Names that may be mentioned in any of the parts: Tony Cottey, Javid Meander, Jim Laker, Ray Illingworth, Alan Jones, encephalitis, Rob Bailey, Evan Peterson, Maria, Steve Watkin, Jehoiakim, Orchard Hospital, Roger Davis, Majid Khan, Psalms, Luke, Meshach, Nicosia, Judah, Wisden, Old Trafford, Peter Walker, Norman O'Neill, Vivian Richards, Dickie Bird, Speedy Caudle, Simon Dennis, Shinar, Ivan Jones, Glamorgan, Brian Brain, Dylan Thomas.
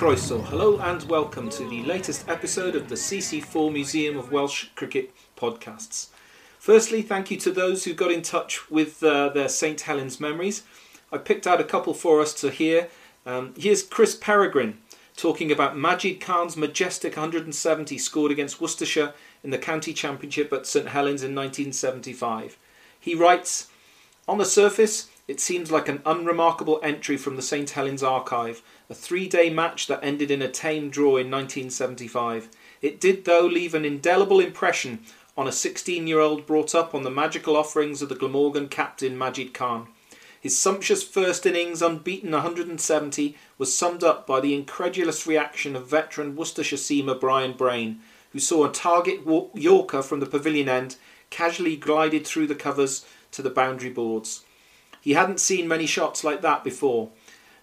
Croeso. Hello and welcome to the latest episode of the CC4 Museum of Welsh Cricket podcasts. Firstly, thank you to those who got in touch with their St Helens memories. I picked out a couple for us to hear. Here's Chris Peregrine talking about Majid Khan's majestic 170 scored against Worcestershire in the county championship at St Helens in 1975. He writes, "On the surface, it seems like an unremarkable entry from the St Helens archive, a three-day match that ended in a tame draw in 1975. It did, though, leave an indelible impression on a 16-year-old brought up on the magical offerings of the Glamorgan captain Majid Khan. His sumptuous first innings, unbeaten 170, was summed up by the incredulous reaction of veteran Worcestershire seamer Brian Brain, who saw a target Yorker from the pavilion end casually glided through the covers to the boundary boards. He hadn't seen many shots like that before.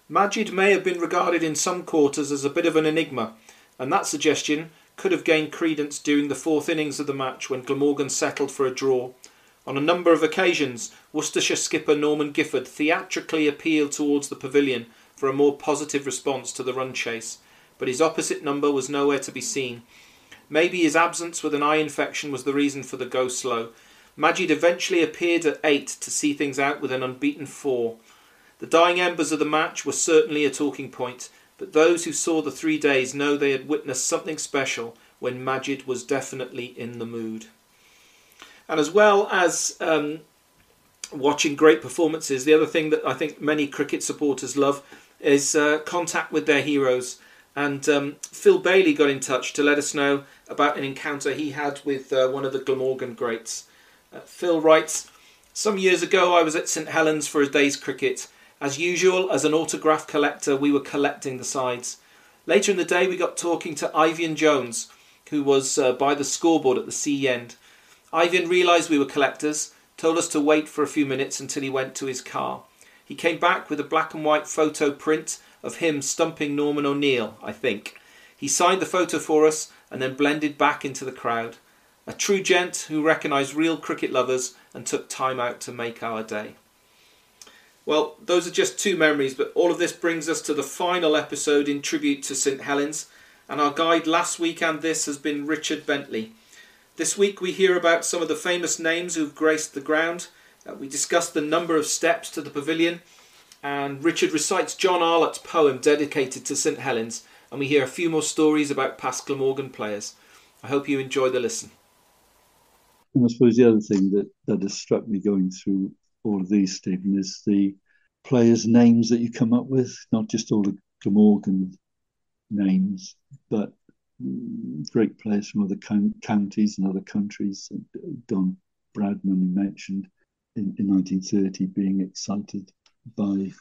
Majid may have been regarded in some quarters as a bit of an enigma, and that suggestion could have gained credence during the fourth innings of the match when Glamorgan settled for a draw. On a number of occasions, Worcestershire skipper Norman Gifford theatrically appealed towards the pavilion for a more positive response to the run chase, but his opposite number was nowhere to be seen. Maybe his absence with an eye infection was the reason for the go slow. Majid eventually appeared at 8 to see things out with an unbeaten 4. The dying embers of the match were certainly a talking point, but those who saw the 3 days know they had witnessed something special when Majid was definitely in the mood." And as well as watching great performances, the other thing that I think many cricket supporters love is contact with their heroes. And Phil Bailey got in touch to let us know about an encounter he had with one of the Glamorgan greats. Phil writes, "Some years ago I was at St Helens for a day's cricket. As usual, as an autograph collector, we were collecting the sides. Later in the day we got talking to Ivan Jones, who was by the scoreboard at the C end. Ivan realised we were collectors, told us to wait for a few minutes until he went to his car. He came back with a black and white photo print of him stumping Norman O'Neill, I think. He signed the photo for us and then blended back into the crowd. A true gent who recognised real cricket lovers and took time out to make our day." Well, those are just two memories, but all of this brings us to the final episode in tribute to St Helens, and our guide last week and this has been Richard Bentley. This week we hear about some of the famous names who've graced the ground. We discuss the number of steps to the pavilion, and Richard recites John Arlott's poem dedicated to St Helens, and we hear a few more stories about past Glamorgan players. I hope you enjoy the listen. And I suppose the other thing that has struck me going through all of these, Stephen, is the players' names that you come up with, not just all the Glamorgan names, but great players from other counties and other countries. Don Bradman, he mentioned in 1930 being excited by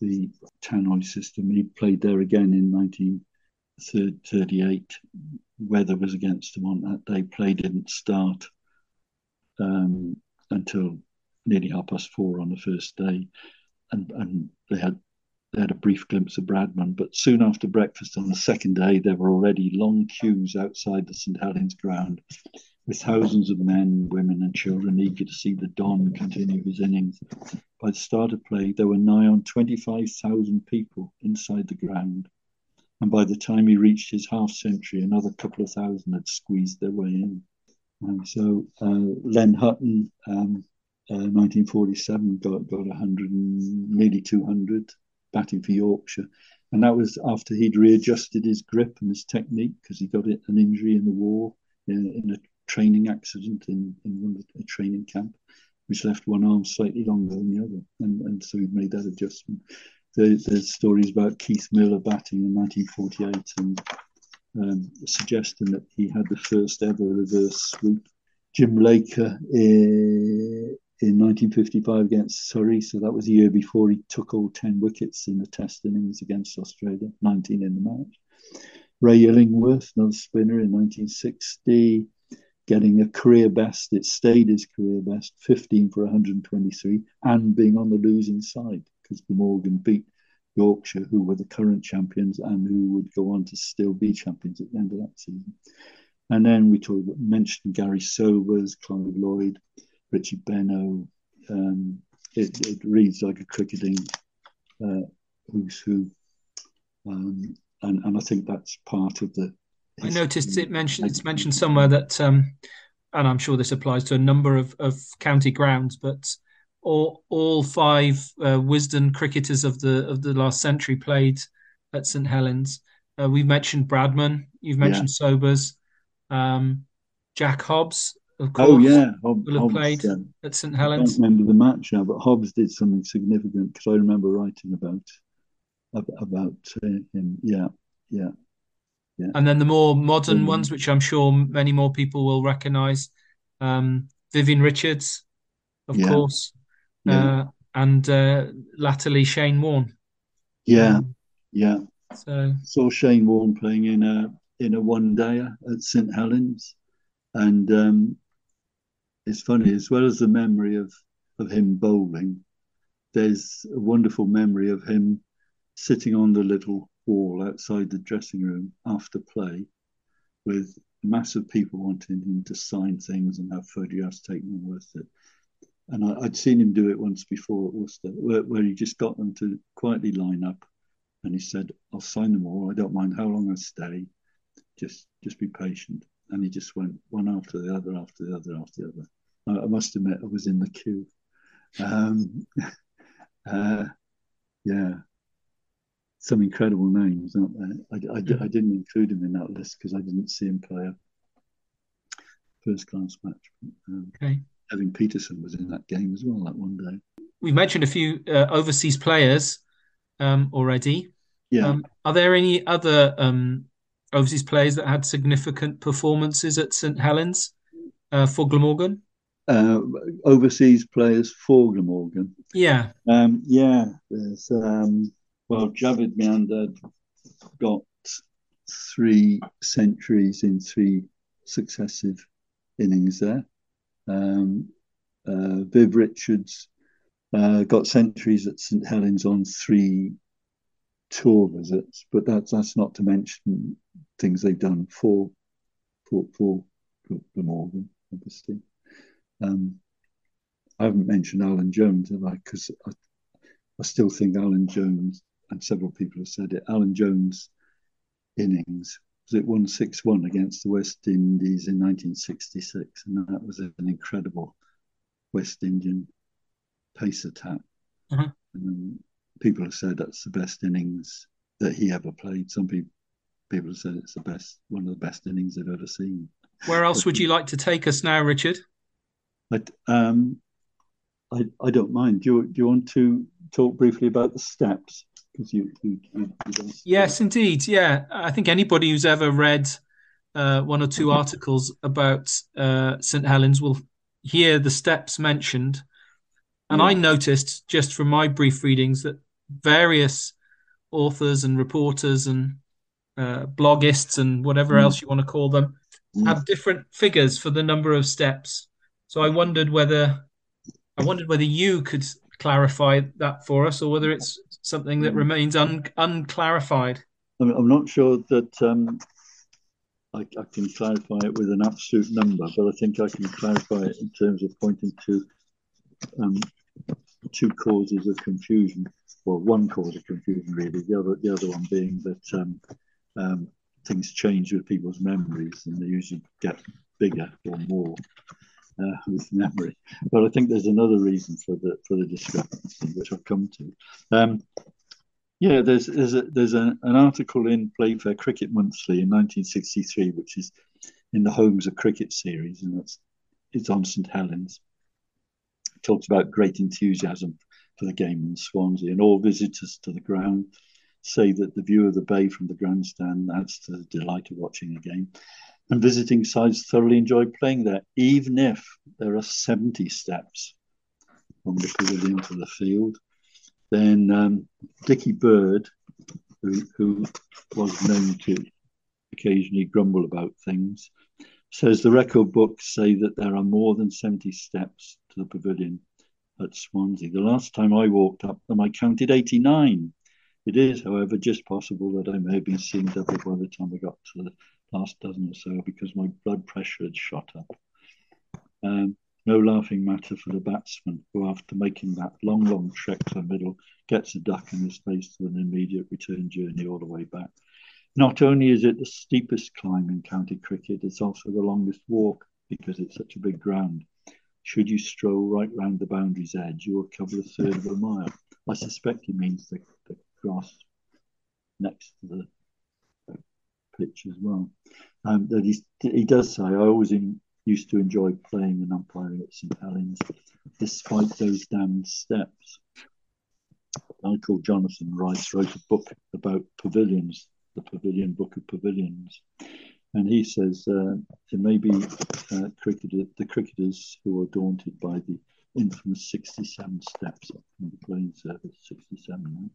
the tannoy system. He played there again in 1938. Weather was against him on that day. Play didn't start until nearly 4:30 on the first day, and they had a brief glimpse of Bradman. But soon after breakfast on the second day, there were already long queues outside the St Helens ground, with thousands of men, women, and children eager to see the Don continue his innings. By the start of play, there were nigh on 25,000 people inside the ground. And by the time he reached his half-century, another couple of thousand had squeezed their way in. And so Len Hutton, 1947, got 100, nearly 200, batting for Yorkshire. And that was after he'd readjusted his grip and his technique, because he got an injury in the war, in a training accident in a training camp, which left one arm slightly longer than the other. And so he made that adjustment. There's stories about Keith Miller batting in 1948 and suggesting that he had the first ever reverse sweep. Jim Laker in 1955 against Surrey, so that was the year before he took all 10 wickets in the test innings against Australia, 19 in the match. Ray Illingworth, another spinner, in 1960, getting a career best. It stayed his career best, 15 for 123, and being on the losing side. Glamorgan beat Yorkshire, who were the current champions and who would go on to still be champions at the end of that season. And then we mentioned Gary Sobers, Clive Lloyd, Richie Benno. It reads like a cricketing who's who. and I think that's part of the. I noticed it mentioned somewhere that, and I'm sure this applies to a number of county grounds, but all five Wisden cricketers of the last century played at St Helens. We've mentioned Bradman. You've mentioned Sobers. Jack Hobbs, of course. Oh yeah, Hobbs played at St Helens. I don't remember the match now, but Hobbs did something significant because I remember writing about him. Yeah. And then the more modern ones, which I'm sure many more people will recognise, Vivian Richards, of course, and latterly Shane Warne. So saw Shane Warne playing in a one-dayer at St Helens, and it's funny, as well as the memory of him bowling, there's a wonderful memory of him sitting on the little wall outside the dressing room after play with a mass of people wanting him to sign things and have photographs taken and worth it. And I'd seen him do it once before at Worcester, where he just got them to quietly line up and he said, "I'll sign them all. I don't mind how long I stay. Just be patient." And he just went one after the other, after the other, after the other. I must admit, I was in the queue. Some incredible names, aren't there? I didn't include him in that list because I didn't see him play a first-class match. Evan Peterson was in that game as well, that one day. We mentioned a few overseas players already. Yeah. Are there any other overseas players that had significant performances at St Helens for Glamorgan? Overseas players for Glamorgan? Yeah. There's... Well, Javid Meander got 3 centuries in 3 successive innings there. Viv Richards got centuries at St Helens on 3 tour visits, but that's not to mention things they've done for Glamorgan, obviously. I haven't mentioned Alan Jones, have I? Because I still think Alan Jones, and several people have said it, Alan Jones' innings, was it 161 against the West Indies in 1966? And that was an incredible West Indian pace attack. Uh-huh. And people have said that's the best innings that he ever played. Some people have said it's one of the best innings they've ever seen. Where else would you like to take us now, Richard? But, I don't mind. Do you want to talk briefly about the steps? Because you yes, indeed. Yeah, I think anybody who's ever read one or two articles about St Helens will hear the steps mentioned. And I noticed just from my brief readings that various authors and reporters and blogists and whatever else you want to call them have different figures for the number of steps. So I wondered whether you could clarify that for us, or whether it's something that remains unclarified. I'm not sure that I can clarify it with an absolute number, but I think I can clarify it in terms of pointing to two causes of confusion, or one cause of confusion really. The other one being that things change with people's memories, and they usually get bigger or more. With memory, but I think there's another reason for the discrepancy, which I'll come to. There's an article in Playfair Cricket Monthly in 1963, which is in the Homes of Cricket series, and it's on St Helens. It talks about great enthusiasm for the game in Swansea, and all visitors to the ground say that the view of the bay from the grandstand adds to the delight of watching a game. And visiting sides thoroughly enjoy playing there, even if there are 70 steps from the pavilion to the field. Then Dickie Bird, who was known to occasionally grumble about things, says the record books say that there are more than 70 steps to the pavilion at Swansea. The last time I walked up them, I counted 89. It is, however, just possible that I may have been seeing double by the time I got to the last dozen or so, because my blood pressure had shot up. No laughing matter for the batsman, who after making that long trek to the middle, gets a duck in his face to an immediate return journey all the way back. Not only is it the steepest climb in county cricket, it's also the longest walk because it's such a big ground. Should you stroll right round the boundary's edge, you will cover a third of a mile. I suspect he means the grass next to the pitch as well. That he does say, I always used to enjoy playing and umpiring at St Helens, despite those damned steps. A guy called Jonathan Rice wrote a book about pavilions, the Pavilion Book of Pavilions. And he says there may be cricketers who are daunted by the infamous 67 steps from the playing surface, 67,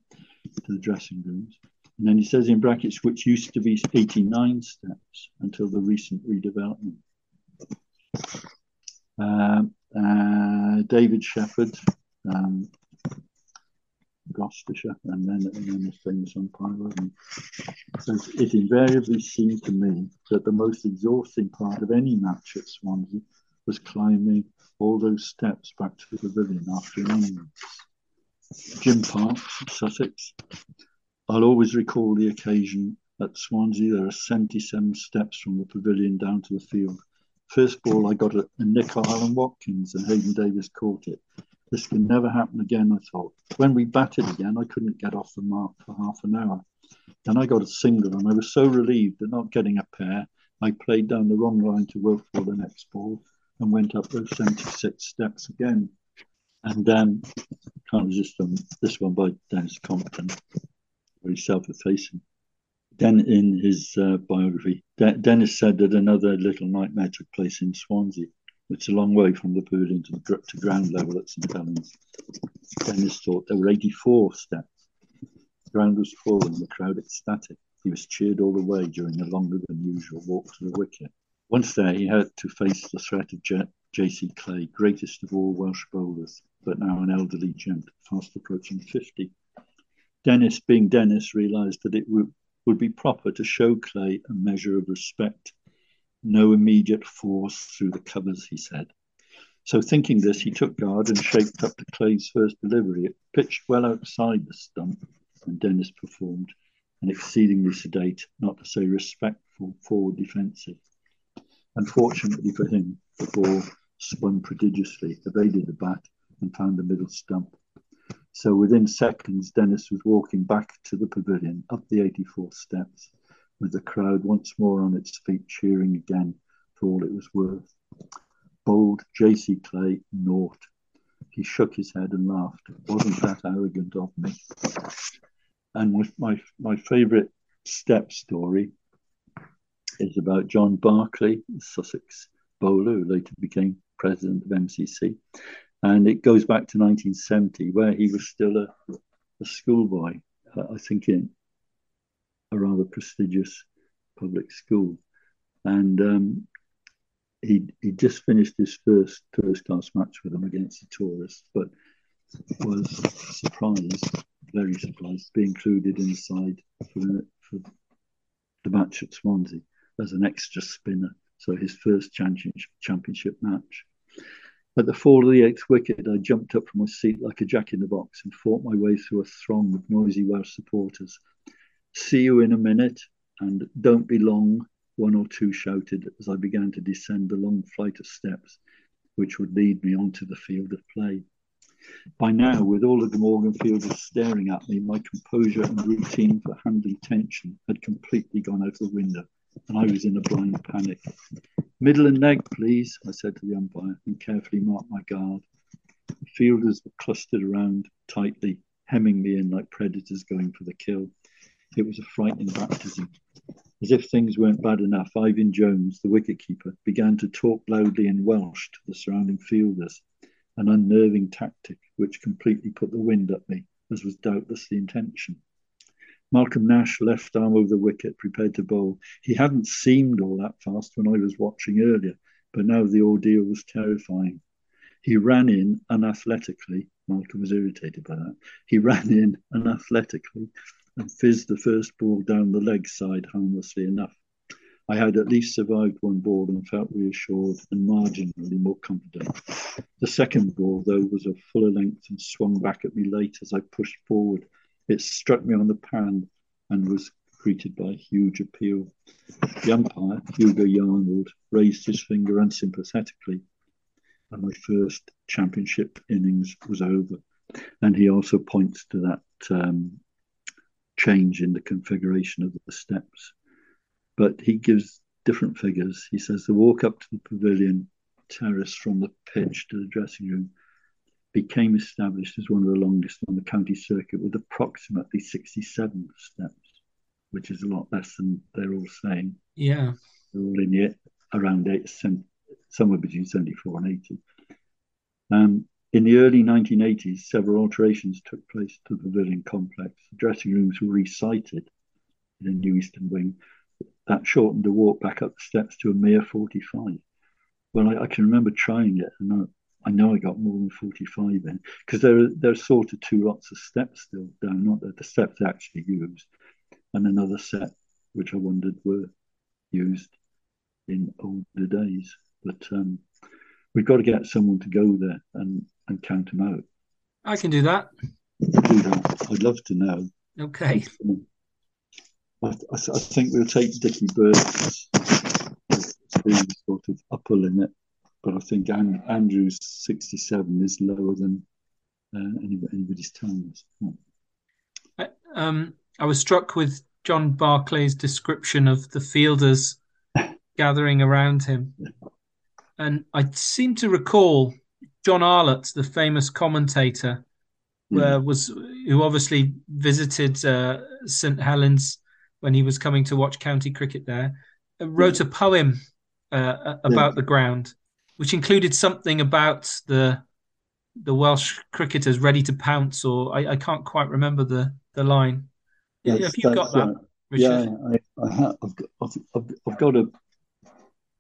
to the dressing rooms. And then he says in brackets, which used to be 89 steps until the recent redevelopment. David Shepherd, Gloucestershire, and then this famous umpire. Says it invariably seemed to me that the most exhausting part of any match at Swansea was climbing all those steps back to the pavilion after an innings. Jim Parks, Sussex. I'll always recall the occasion at Swansea. There are 77 steps from the pavilion down to the field. First ball, I got a nick on Alan Watkins, and Hayden Davis caught it. This can never happen again, I thought. When we batted again, I couldn't get off the mark for half an hour. Then I got a single, and I was so relieved at not getting a pair, I played down the wrong line to Wilf for the next ball and went up those 76 steps again. And then, can't resist them, this one by Dennis Compton, very self-effacing. Then in his biography, Dennis said that another little nightmare took place in Swansea. It's a long way from the pavilion to ground level at St Helens. Dennis thought there were 84 steps. The ground was full and the crowd ecstatic. He was cheered all the way during a longer than usual walk to the wicket. Once there, he had to face the threat of J.C. Clay, greatest of all Welsh bowlers, but now an elderly gent, fast approaching 50. Dennis, being Dennis, realised that it would be proper to show Clay a measure of respect. No immediate force through the covers, he said. So thinking this, he took guard and shaped up to Clay's first delivery. It pitched well outside the stump, and Dennis performed an exceedingly sedate, not to say respectful, forward defensive. Unfortunately for him, the ball spun prodigiously, evaded the bat, and found the middle stump. So within seconds, Dennis was walking back to the pavilion, up the 84 steps, with the crowd once more on its feet, cheering again for all it was worth. Bold J.C. Clay, naught. He shook his head and laughed. Wasn't that arrogant of me? And with my favourite step story is about John Barclay, the Sussex bowler who later became president of MCC. And it goes back to 1970, where he was still a schoolboy, I think in a rather prestigious public school, and he just finished his first first-class match with them against the tourists, but was very surprised to be included inside for the match at Swansea as an extra spinner. So his first championship match. At the fall of the eighth wicket, I jumped up from my seat like a jack-in-the-box and fought my way through a throng of noisy Welsh supporters. See you in a minute, and don't be long, one or two shouted as I began to descend the long flight of steps which would lead me onto the field of play. By now, with all the Glamorgan fielders staring at me, my composure and routine for handling tension had completely gone out the window, and I was in a blind panic. Middle and leg, please, I said to the umpire, and carefully marked my guard. The fielders were clustered around tightly, hemming me in like predators going for the kill. It was a frightening baptism. As if things weren't bad enough, Ivan Jones, the wicketkeeper, began to talk loudly in Welsh to the surrounding fielders, an unnerving tactic which completely put the wind at me, as was doubtless the intention. Malcolm Nash, left arm over the wicket, prepared to bowl. He hadn't seemed all that fast when I was watching earlier, but now the ordeal was terrifying. He ran in unathletically. Malcolm was irritated by that. He ran in unathletically and fizzed the first ball down the leg side harmlessly enough. I had at least survived one ball and felt reassured and marginally more confident. The second ball, though, was of fuller length and swung back at me late as I pushed forward. It struck me on the pan and was greeted by huge appeal. The umpire, Hugo Yarnold, raised his finger unsympathetically, and my first championship innings was over. And he also points to that change in the configuration of the steps. But he gives different figures. He says the walk up to the pavilion terrace from the pitch to the dressing room became established as one of the longest on the county circuit, with approximately 67 steps, which is a lot less than they're all saying. Yeah. They're all in it around eight, somewhere between 74 and 80. In the early 1980s, several alterations took place to the pavilion complex. The dressing rooms were resited in the new eastern wing. That shortened the walk back up the steps to a mere 45. Well, I can remember trying it, and I know I got more than 45 in, because there are sort of two lots of steps still down, not that the steps actually used, and another set which I wondered were used in older days. But we've got to get someone to go there and count them out. I can do that. I'd love to know. Okay. I think we'll take Dickie Bird's sort of upper limit, but I think Andrew's 67 is lower than anybody's times. Yeah. I was struck with John Barclay's description of the fielders gathering around him. Yeah. And I seem to recall John Arlott, the famous commentator, who obviously visited St Helens when he was coming to watch county cricket there, wrote a poem about the ground, which included something about the Welsh cricketers ready to pounce, or I can't quite remember the line. Yes, have you got that, Richard? Yeah, I have. I've got a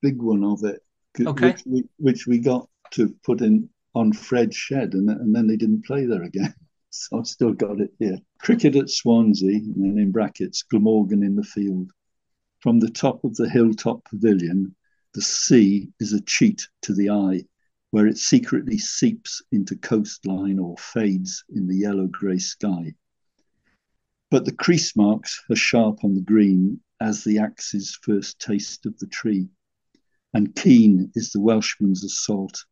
big one of it, okay, which we got to put in on Fred's shed, and then they didn't play there again. So I've still got it here. Cricket at Swansea, and then in brackets, Glamorgan in the field. From the top of the hilltop pavilion, the sea is a cheat to the eye, where it secretly seeps into coastline or fades in the yellow-grey sky. But the crease marks are sharp on the green as the axe's first taste of the tree, and keen is the Welshman's assault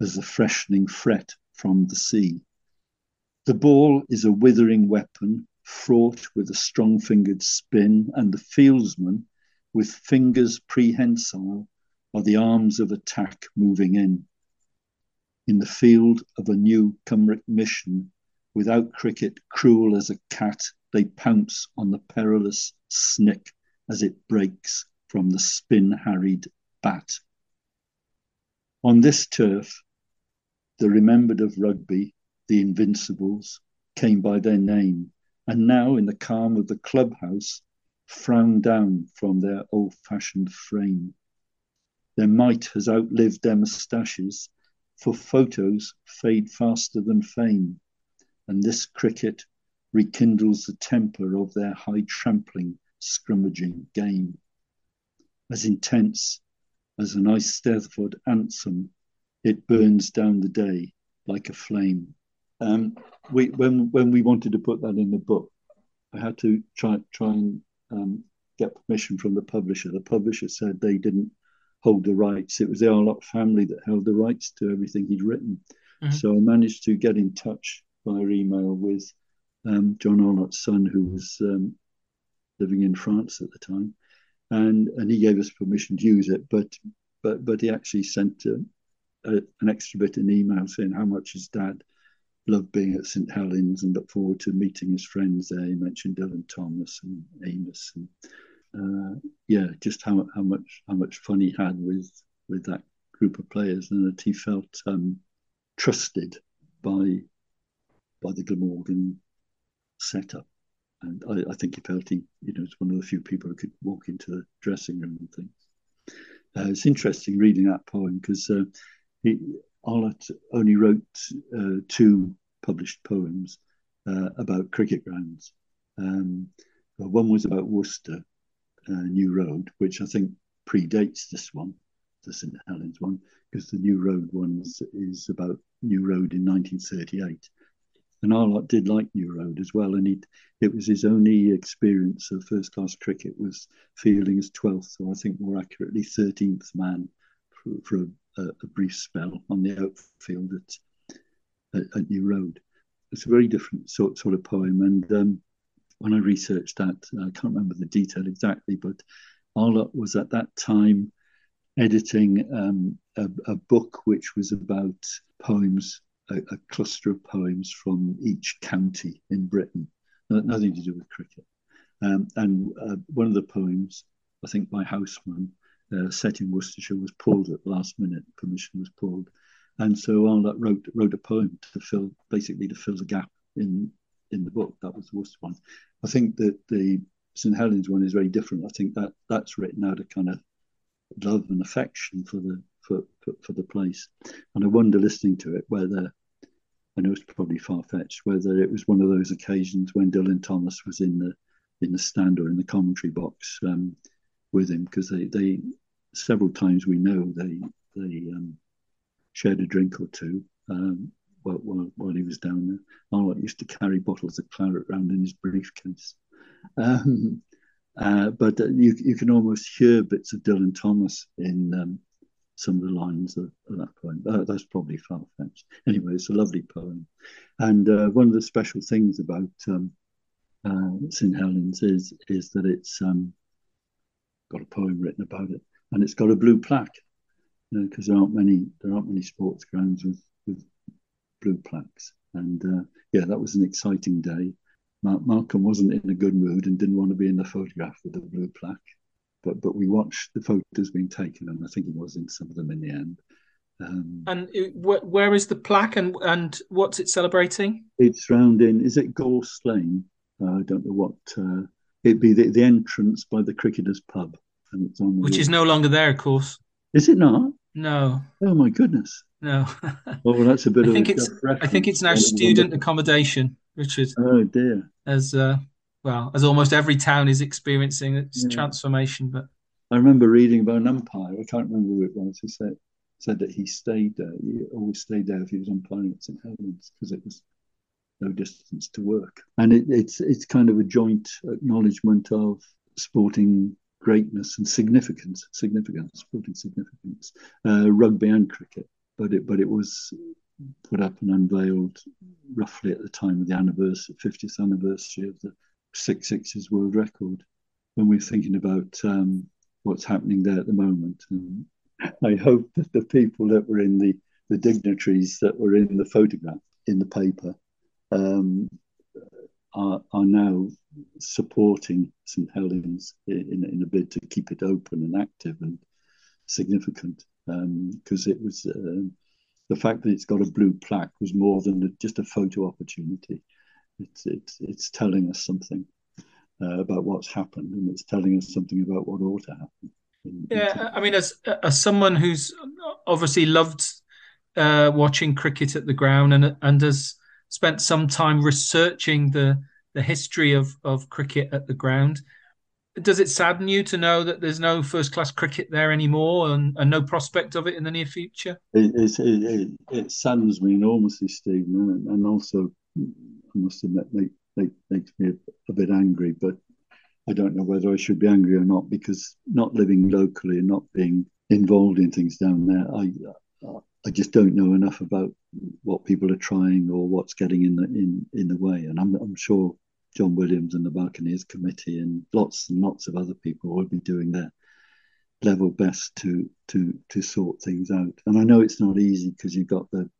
as the freshening fret from the sea. The ball is a withering weapon, fraught with a strong-fingered spin, and the fieldsman, with fingers prehensile, are the arms of attack moving in. In the field of a new Cymric mission, without cricket, cruel as a cat, they pounce on the perilous snick as it breaks from the spin-harried bat. On this turf, the remembered of rugby, the Invincibles, came by their name, and now in the calm of the clubhouse, frown down from their old-fashioned frame. Their might has outlived their moustaches, for photos fade faster than fame, and this cricket rekindles the temper of their high-trampling, scrummaging game. As intense as an Ice Steddfod anthem, it burns down the day like a flame. When we wanted to put that in the book, I had to try and get permission from the publisher. The publisher said they didn't hold the rights. It was the Arlott family that held the rights to everything he'd written. Mm-hmm. So I managed to get in touch via email with John Arlott's son, who was living in France at the time, and he gave us permission to use it. But he actually sent an extra bit in email saying how much his dad loved being at St Helens and looked forward to meeting his friends there. He mentioned Dylan Thomas and Amos, and just how much fun he had with that group of players, and that he felt trusted by the Glamorgan setup. And I think he felt it's one of the few people who could walk into the dressing room and things. It's interesting reading that poem, because Arlott only wrote two published poems about cricket grounds. One was about Worcester, New Road, which I think predates this one, the St Helens one, because the New Road one is about New Road in 1938. And Arlott did like New Road as well, and it was his only experience of first-class cricket was Fielding's 12th, or I think more accurately 13th man for a brief spell on the outfield at New Road. It's a very different sort of poem, and when I researched that, I can't remember the detail exactly, but Arlott was at that time editing a book which was about poems, a cluster of poems from each county in Britain, nothing to do with cricket. And one of the poems, I think by Houseman, set in Worcestershire, was pulled at the last minute. Permission was pulled, and so Arlott wrote a poem to fill the gap in the book. That was the Worcester one. I think that the St Helens one is very different. I think that's written out of kind of love and affection for the place, and I wonder, listening to it, whether, I know it's probably far-fetched, whether it was one of those occasions when Dylan Thomas was in the stand or in the commentary box with him, because they several times we know they shared a drink or two while he was down there. Arlott used to carry bottles of claret around in his briefcase. But you can almost hear bits of Dylan Thomas in some of the lines of that poem. That's probably far-fetched. Anyway, it's a lovely poem. And one of the special things about St Helens is that it's got a poem written about it, and it's got a blue plaque, because there aren't many sports grounds with blue plaques. And yeah, that was an exciting day. Malcolm wasn't in a good mood and didn't want to be in the photograph with the blue plaque, but we watched the photos being taken, and I think he was in some of them in the end. Where is the plaque, and what's it celebrating? It's round in, is it Gorse Lane? I don't know what. It'd be the entrance by the Cricketers Pub, and it's on which is no longer there, of course. Is it not? No. Oh my goodness. No. Well, that's a bit of. I think it's now student accommodation, Richard. Oh dear. As almost every town is experiencing its transformation. But I remember reading about an umpire. I can't remember who it was. Who said that he stayed there. He always stayed there if he was umpiring at St Helens, because it was no distance to work. And it's kind of a joint acknowledgement of sporting greatness and significance, rugby and cricket. But it was put up and unveiled roughly at the time of the 50th anniversary of the 6/6s world record. When we're thinking about what's happening there at the moment, and I hope that the people that were in the dignitaries that were in the photograph in the paper are now supporting St Helens in a bid to keep it open and active and significant. Because it was the fact that it's got a blue plaque was more than just a photo opportunity. It's telling us something about what's happened, and it's telling us something about what ought to happen. I mean, as someone who's obviously loved watching cricket at the ground and has spent some time researching the history of cricket at the ground, does it sadden you to know that there's no first-class cricket there anymore, and no prospect of it in the near future? It saddens me enormously, Stephen, and also, I must admit, makes me a bit angry. But I don't know whether I should be angry or not, because not living locally and not being involved in things down there, I just don't know enough about what people are trying or what's getting in the way. And I'm sure John Williams and the Buccaneers Committee and lots of other people will be doing their level best to sort things out. And I know it's not easy, because you've got the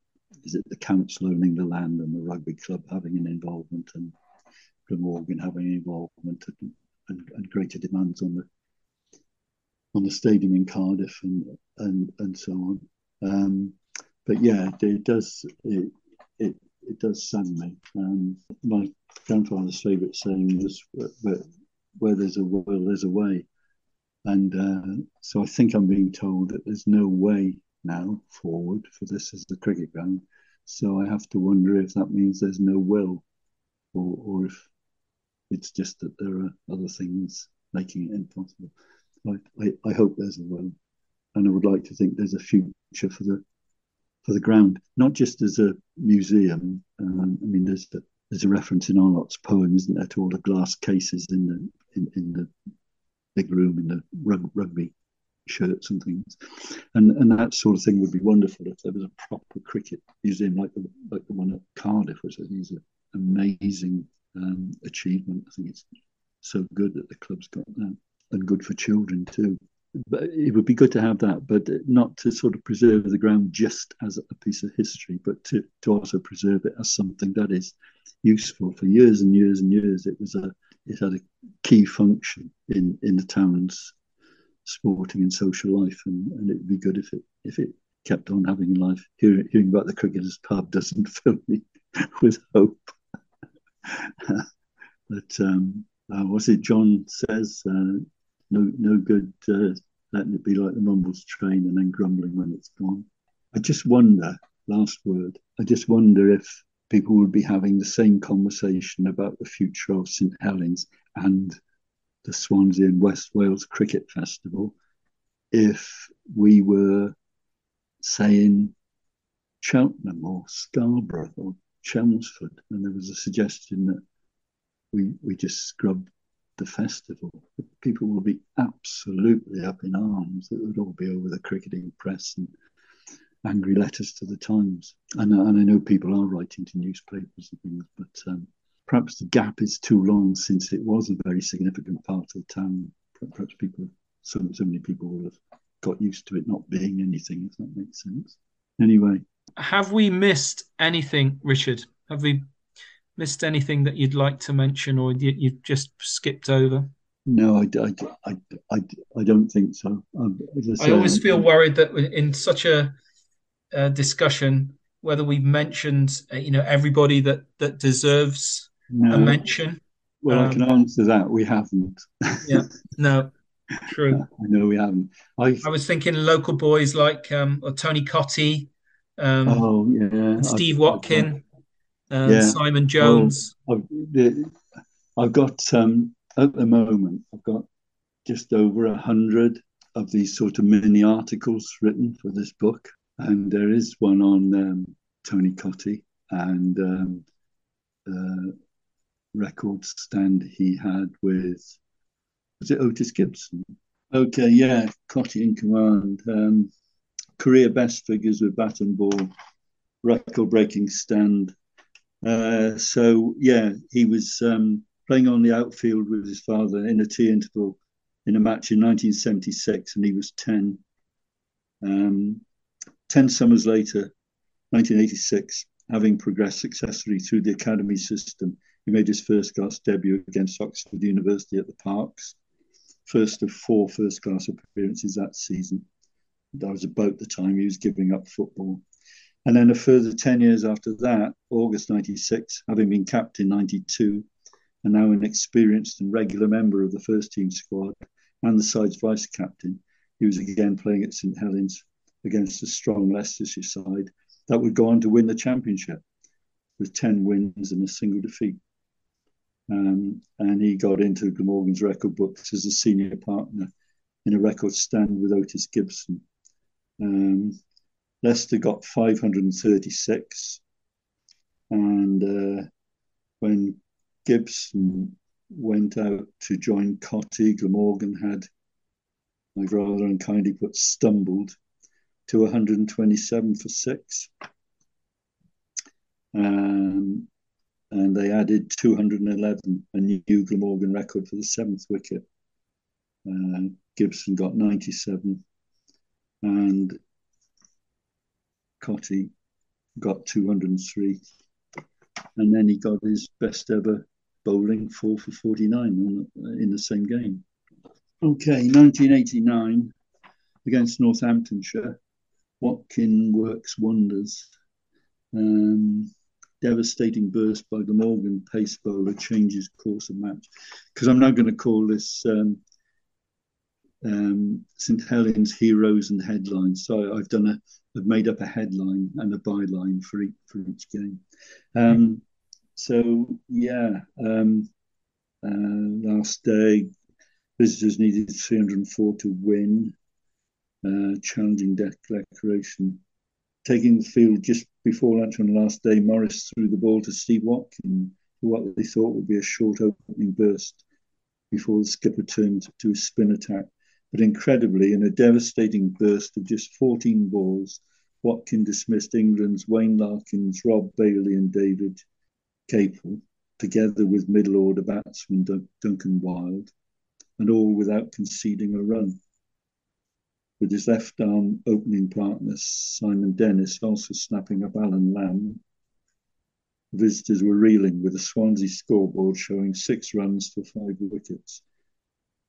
council owning the land, and the rugby club having an involvement, and Glamorgan having an involvement, and greater demands on the stadium in Cardiff and so on. But yeah, it does sadden me. My grandfather's favourite saying was, where there's a will, there's a way. And so I think I'm being told that there's no way now forward for this as the cricket ground. So I have to wonder if that means there's no will, or if it's just that there are other things making it impossible. I hope there's a will, and I would like to think there's a future for the for the ground, not just as a museum. I mean, there's a reference in Arlott's poem, isn't there, to all the glass cases in the big room in the rugby shirts and things, and that sort of thing would be wonderful if there was a proper cricket museum like the one at Cardiff, which I think is an amazing achievement. I think it's so good that the club's got that, and good for children too. But it would be good to have that, but not to sort of preserve the ground just as a piece of history, but to also preserve it as something that is useful. For years and years and years, it had a key function in the town's sporting and social life, and it would be good if it kept on having life. Hearing about the Cricketers' Pub doesn't fill me with hope. But what's it John says? No good letting it be like the Mumbles train and then grumbling when it's gone. I just wonder, last word, I just wonder if people would be having the same conversation about the future of St Helens and the Swansea and West Wales Cricket Festival if we were saying Cheltenham or Scarborough or Chelmsford, and there was a suggestion that we just scrubbed the festival. People will be absolutely up in arms. It would all be over the cricketing press and angry letters to the Times. And I know people are writing to newspapers and things, but perhaps the gap is too long since it was a very significant part of the town. Perhaps people, so many people will have got used to it not being anything, if that makes sense. Anyway. Have we missed anything, Richard? Have we missed anything that you'd like to mention, or you've just skipped over? No, I don't think so. I always feel worried that in such a discussion, whether we've mentioned everybody that deserves a mention. Well, I can answer that. We haven't. Yeah, no, true. I know we haven't. I was thinking local boys like or Tony Cottey, Steve Watkin. Simon Jones. Well, I've got at the moment I've got just over 100 of these sort of mini articles written for this book, and there is one on Tony Cottey and the record stand he had with, was it Otis Gibson? Okay, yeah, Cottey in command. Career best figures with bat and ball, record breaking stand. He was playing on the outfield with his father in a tea interval in a match in 1976, and he was 10. 10 summers later, 1986, having progressed successfully through the academy system, he made his first-class debut against Oxford University at the Parks, first of 4 first-class appearances that season. That was about the time he was giving up football. And then a further 10 years after that, August 96, having been captain 92, and now an experienced and regular member of the first team squad and the side's vice captain, he was again playing at St Helens against a strong Leicestershire side that would go on to win the championship with 10 wins and a single defeat. And he got into Glamorgan's record books as a senior partner in a record stand with Otis Gibson. Leicester got 536, and when Gibson went out to join Cottey, Glamorgan had, I've rather unkindly put, stumbled to 127 for 6. And they added 211, a new Glamorgan record for the 7th wicket. Gibson got 97, and Cottey got 203, and then he got his best ever bowling, 4 for 49 in the same game. Okay, 1989 against Northamptonshire, Watkin works wonders. Devastating burst by the Morgan pace bowler changes course of match, because I'm now going to call this St Helens heroes and headlines. So I've made up a headline and a byline for each game. Last day, visitors needed 304 to win. Challenging death declaration taking the field just before lunch on the last day, Morris threw the ball to Steve Watkin for what they thought would be a short opening burst before the skipper turned to his spin attack. But incredibly, in a devastating burst of just 14 balls, Watkin dismissed England's Wayne Larkins, Rob Bailey and David Capel, together with middle-order batsman Duncan Wilde, and all without conceding a run. With his left-arm opening partner, Simon Dennis, also snapping up Alan Lamb, the visitors were reeling with a Swansea scoreboard showing 6 runs for 5 wickets.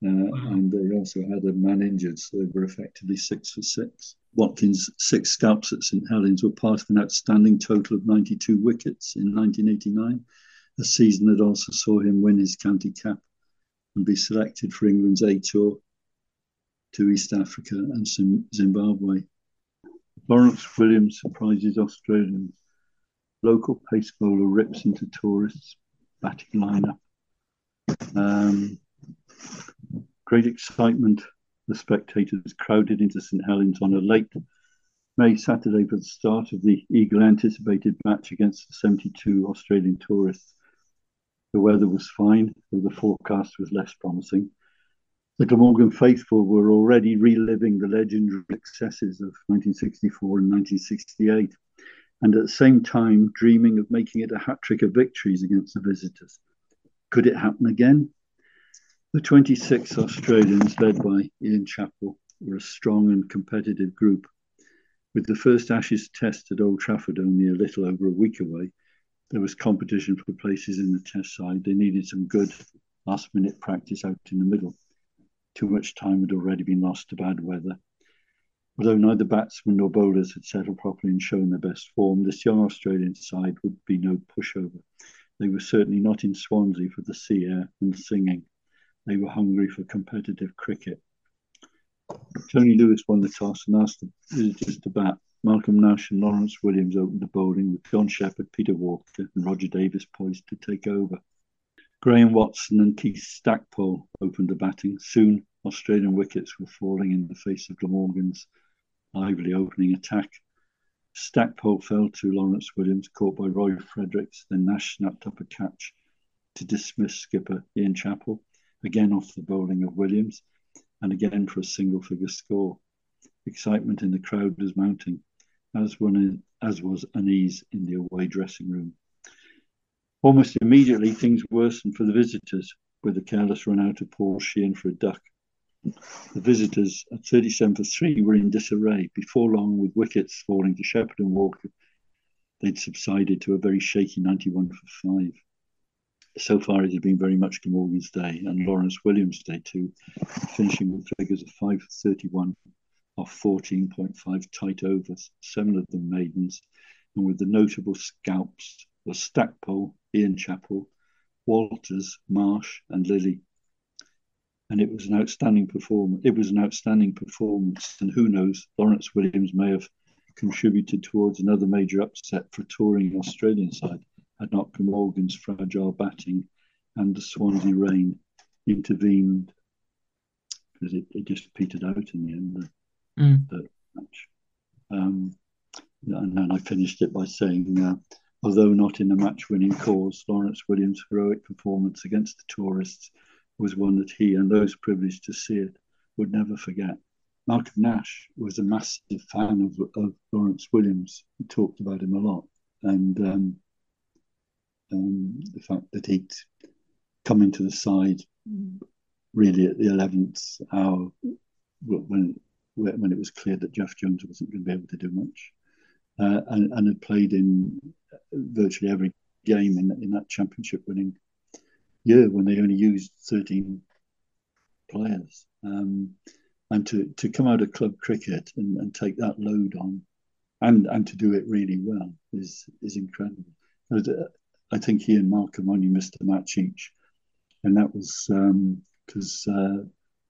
And they also had a man injured, so they were effectively 6 for 6. Watkins' 6 scalps at St Helens were part of an outstanding total of 92 wickets in 1989, a season that also saw him win his county cap and be selected for England's A tour to East Africa and Zimbabwe. Lawrence Williams surprises Australians. Local pace bowler rips into tourists' batting lineup. Great excitement. The spectators crowded into St Helens on a late May Saturday for the start of the eagerly anticipated match against the 72 Australian tourists. The weather was fine, though the forecast was less promising. The Glamorgan faithful were already reliving the legendary successes of 1964 and 1968, and at the same time dreaming of making it a hat-trick of victories against the visitors. Could it happen again? The 26 Australians, led by Ian Chappell, were a strong and competitive group. With the first Ashes test at Old Trafford only a little over a week away, there was competition for places in the test side. They needed some good last-minute practice out in the middle. Too much time had already been lost to bad weather. Although neither batsmen nor bowlers had settled properly and shown their best form, this young Australian side would be no pushover. They were certainly not in Swansea for the sea air and the singing. They were hungry for competitive cricket. Tony Lewis won the toss and asked the visitors to bat. Malcolm Nash and Lawrence Williams opened the bowling, with John Shepherd, Peter Walker and Roger Davis poised to take over. Graham Watson and Keith Stackpole opened the batting. Soon, Australian wickets were falling in the face of Glamorgan's lively opening attack. Stackpole fell to Lawrence Williams, caught by Roy Fredericks. Then Nash snapped up a catch to dismiss skipper Ian Chappell, again off the bowling of Williams, and again for a single-figure score. Excitement in the crowd was mounting, as was unease in the away dressing room. Almost immediately, things worsened for the visitors, with a careless run out of Paul Sheehan for a duck. The visitors, at 37 for 3, were in disarray. Before long, with wickets falling to Shepherd and Walker, they'd subsided to a very shaky 91 for 5. So far, it had been very much Glamorgan's day, and Lawrence Williams' day too, finishing with figures of 5 for 31 off 14.5 tight overs, 7 of them maidens, and with the notable scalps were Stackpole, Ian Chappell, Walters, Marsh and Lilly. And it was an outstanding performance. And who knows, Lawrence Williams may have contributed towards another major upset for a touring Australian side, had not Glamorgan's fragile batting and the Swansea rain intervened, because it just petered out in the end the match. And I finished it by saying, although not in a match-winning cause, Lawrence Williams' heroic performance against the tourists was one that he and those privileged to see it would never forget. Malcolm Nash was a massive fan of Lawrence Williams. He talked about him a lot. And the fact that he'd come into the side really at the 11th hour when it was clear that Jeff Jones wasn't going to be able to do much. And had played in virtually every game in that championship winning year when they only used 13 players. And to come out of club cricket and take that load on and to do it really well is incredible. I think he and Malcolm only missed a match each, and that was because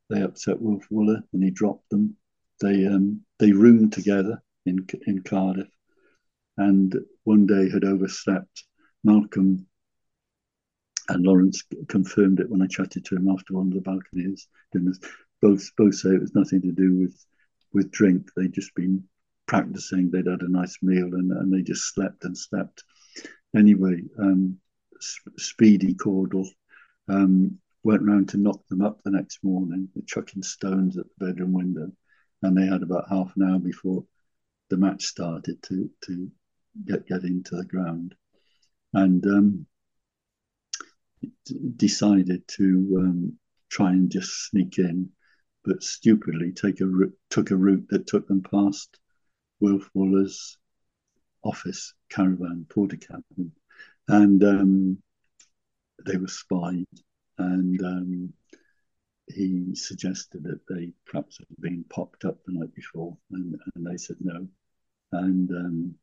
they upset Wolf Wooler and he dropped them. They roomed together in Cardiff, and one day had overslept. Malcolm and Lawrence confirmed it when I chatted to him after one of the balconies dinners. Both say it was nothing to do with drink. They'd just been practicing. They'd had a nice meal and they just slept and slept. Anyway, Speedy Caudle went round to knock them up the next morning. They're chucking stones at the bedroom window, and they had about half an hour before the match started to get into the ground, and decided to try and just sneak in, but stupidly took a route that took them past Wilf Fuller's office, caravan, porter cabin, and they were spied, and he suggested that they perhaps had been popped up the night before, and they said no, and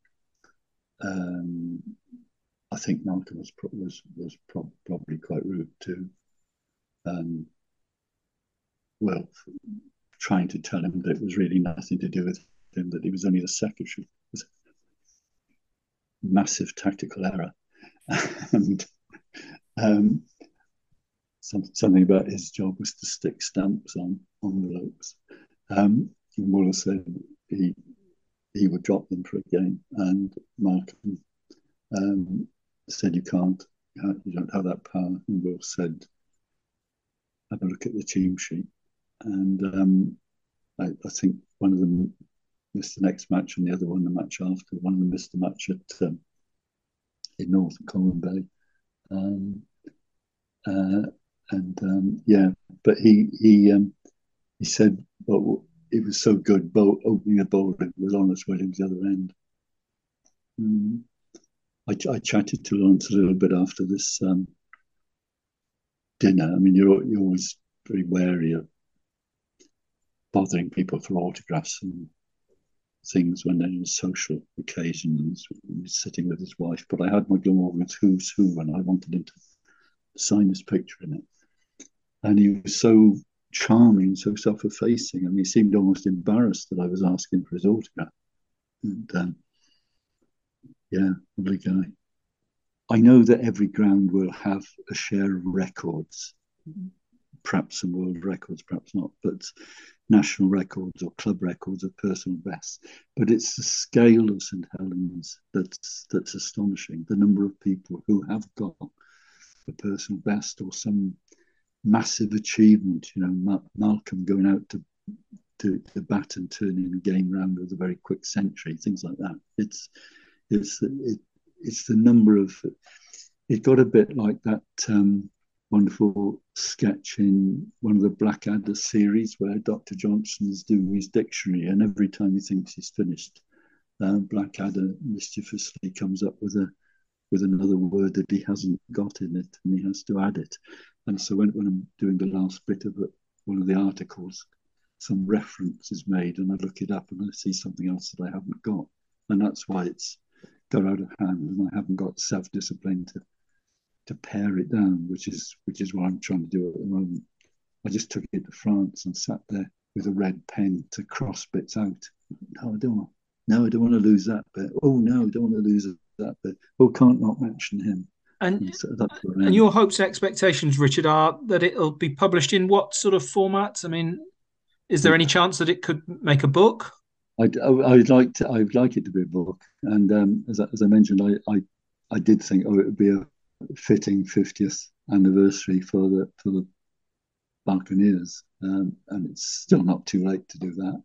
I think Malcolm was probably quite rude to Wilf, trying to tell him that it was really nothing to do with him, that he was only the secretary. It was a massive tactical error, and something about his job was to stick stamps on envelopes. Muller said he would drop them for a game, and Malcolm said, you don't have that power. And Wilf said, have a look at the team sheet. And I think one of them missed the next match, and the other one the match after. One of them missed the match at in North Colwyn Bay. But he said, well, it was so good opening a bowling with Lawrence Williams the other end. I chatted to Lawrence a little bit after this dinner. I mean, you're always very wary of bothering people for autographs and things when they're on social occasions, sitting with his wife. But I had my Glamorgan's Who's Who, and I wanted him to sign his picture in it. And he was so charming, so self-effacing. I mean, he seemed almost embarrassed that I was asking for his autograph. And yeah, lovely guy. I know that every ground will have a share of records, perhaps some world records, perhaps not, but national records or club records of personal bests. But it's the scale of St Helens that's astonishing. The number of people who have got a personal best or some massive achievement. You know, Malcolm going out to bat and turning a game round with a very quick century, things like that. It's the number of... It got a bit like that wonderful sketch in one of the Blackadder series where Dr. Johnson's doing his dictionary, and every time he thinks he's finished, Blackadder mischievously comes up with another word that he hasn't got in it, and he has to add it. And so when I'm doing the last bit of one of the articles, some reference is made, and I look it up and I see something else that I haven't got. And that's why it's got out of hand, and I haven't got self-discipline to pare it down, which is what I'm trying to do at the moment. I just took it to France and sat there with a red pen to cross bits out. No, I don't want to lose that bit. Oh no, I don't want to lose that bit. Oh, can't not mention him. And so and your hopes and expectations, Richard, are that it'll be published in what sort of formats? I mean, is there any chance that it could make a book? I'd like it to be a book, and as I mentioned, I did think it would be a fitting 50th anniversary for the Buccaneers, and it's still not too late to do that.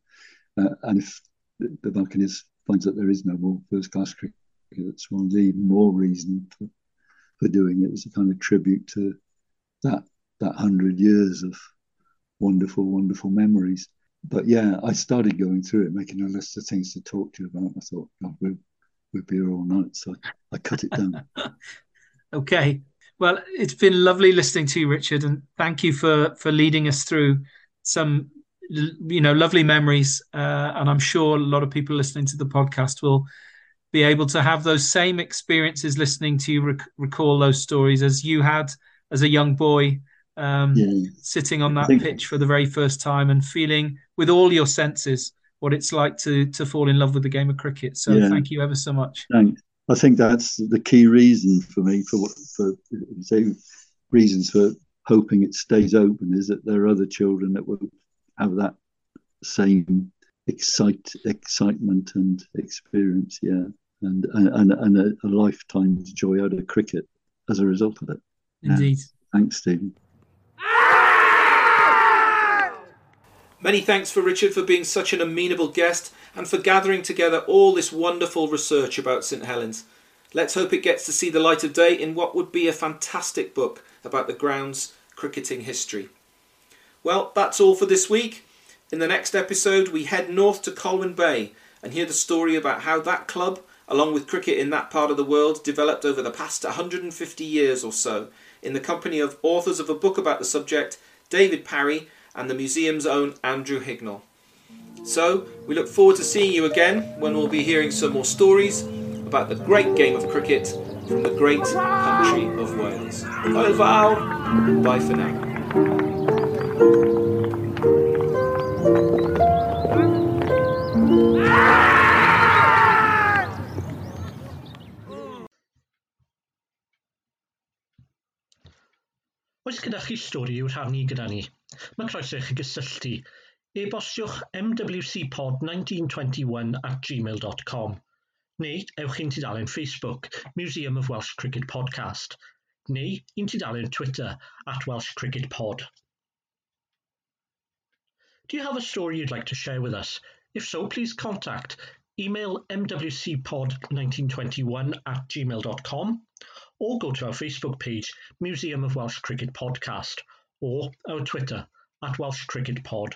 And if the Buccaneers finds that there is no more first class cricket at Swansea, even more reason for doing it as a kind of tribute to that 100 years of wonderful memories. But yeah, I started going through it, making a list of things to talk to you about. I thought, oh, we'd be here all night, so I cut it down. Okay. Well, it's been lovely listening to you, Richard, and thank you for leading us through some, lovely memories. And I'm sure a lot of people listening to the podcast will be able to have those same experiences listening to you recall those stories as you had as a young boy. Sitting on that pitch for the very first time and feeling with all your senses what it's like to fall in love with the game of cricket. So thank you ever so much. Thanks. I think that's the key reason for me reasons for hoping it stays open is that there are other children that will have that same excitement and experience, yeah, and a lifetime's joy out of cricket as a result of it. Indeed. Yeah. Thanks, Stephen. Many thanks for Richard for being such an amenable guest and for gathering together all this wonderful research about St Helens. Let's hope it gets to see the light of day in what would be a fantastic book about the ground's cricketing history. Well, that's all for this week. In the next episode, we head north to Colwyn Bay and hear the story about how that club, along with cricket in that part of the world, developed over the past 150 years or so, in the company of authors of a book about the subject, David Parry, and the museum's own Andrew Hignall. So, we look forward to seeing you again when we'll be hearing some more stories about the great game of cricket from the great country of Wales. Au revoir. Bye for now. Oes gyda chi stori i'w rhannu gyda ni? Mae croeso i chi gysylltu. E-bostiwch mwcpod1921@gmail.com neu ewch i'n tudalen Facebook, Museum of Welsh Cricket Podcast, neu i'n tudalen Twitter @WelshCricketPod. Do you have a story you'd like to share with us? If so, please contact email mwcpod1921@gmail.com or go to our Facebook page, Museum of Welsh Cricket Podcast, or our Twitter @WelshCricketPod.